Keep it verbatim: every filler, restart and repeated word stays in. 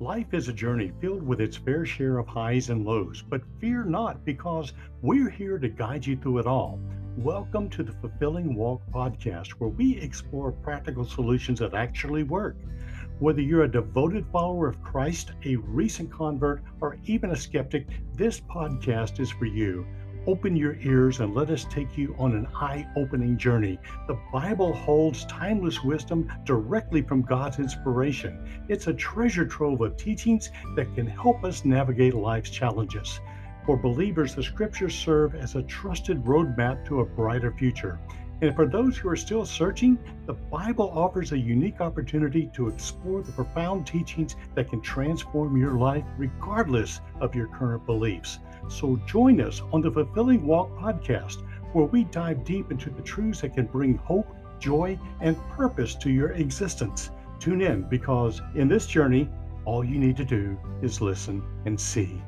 Life is a journey filled with its fair share of highs and lows, but fear not, because we're here to guide you through it all. Welcome to the Fulfilling Walk Podcast, where we explore practical solutions that actually work. Whether you're a devoted follower of Christ, a recent convert, or even a skeptic, this podcast is for you. Open your ears and let us take you on an eye-opening journey. The Bible holds timeless wisdom directly from God's inspiration. It's a treasure trove of teachings that can help us navigate life's challenges. For believers, the scriptures serve as a trusted roadmap to a brighter future. And for those who are still searching, the Bible offers a unique opportunity to explore the profound teachings that can transform your life regardless of your current beliefs. So join us on the Fulfilling Walk Podcast, where we dive deep into the truths that can bring hope, joy, and purpose to your existence. Tune in, because in this journey, all you need to do is listen and see.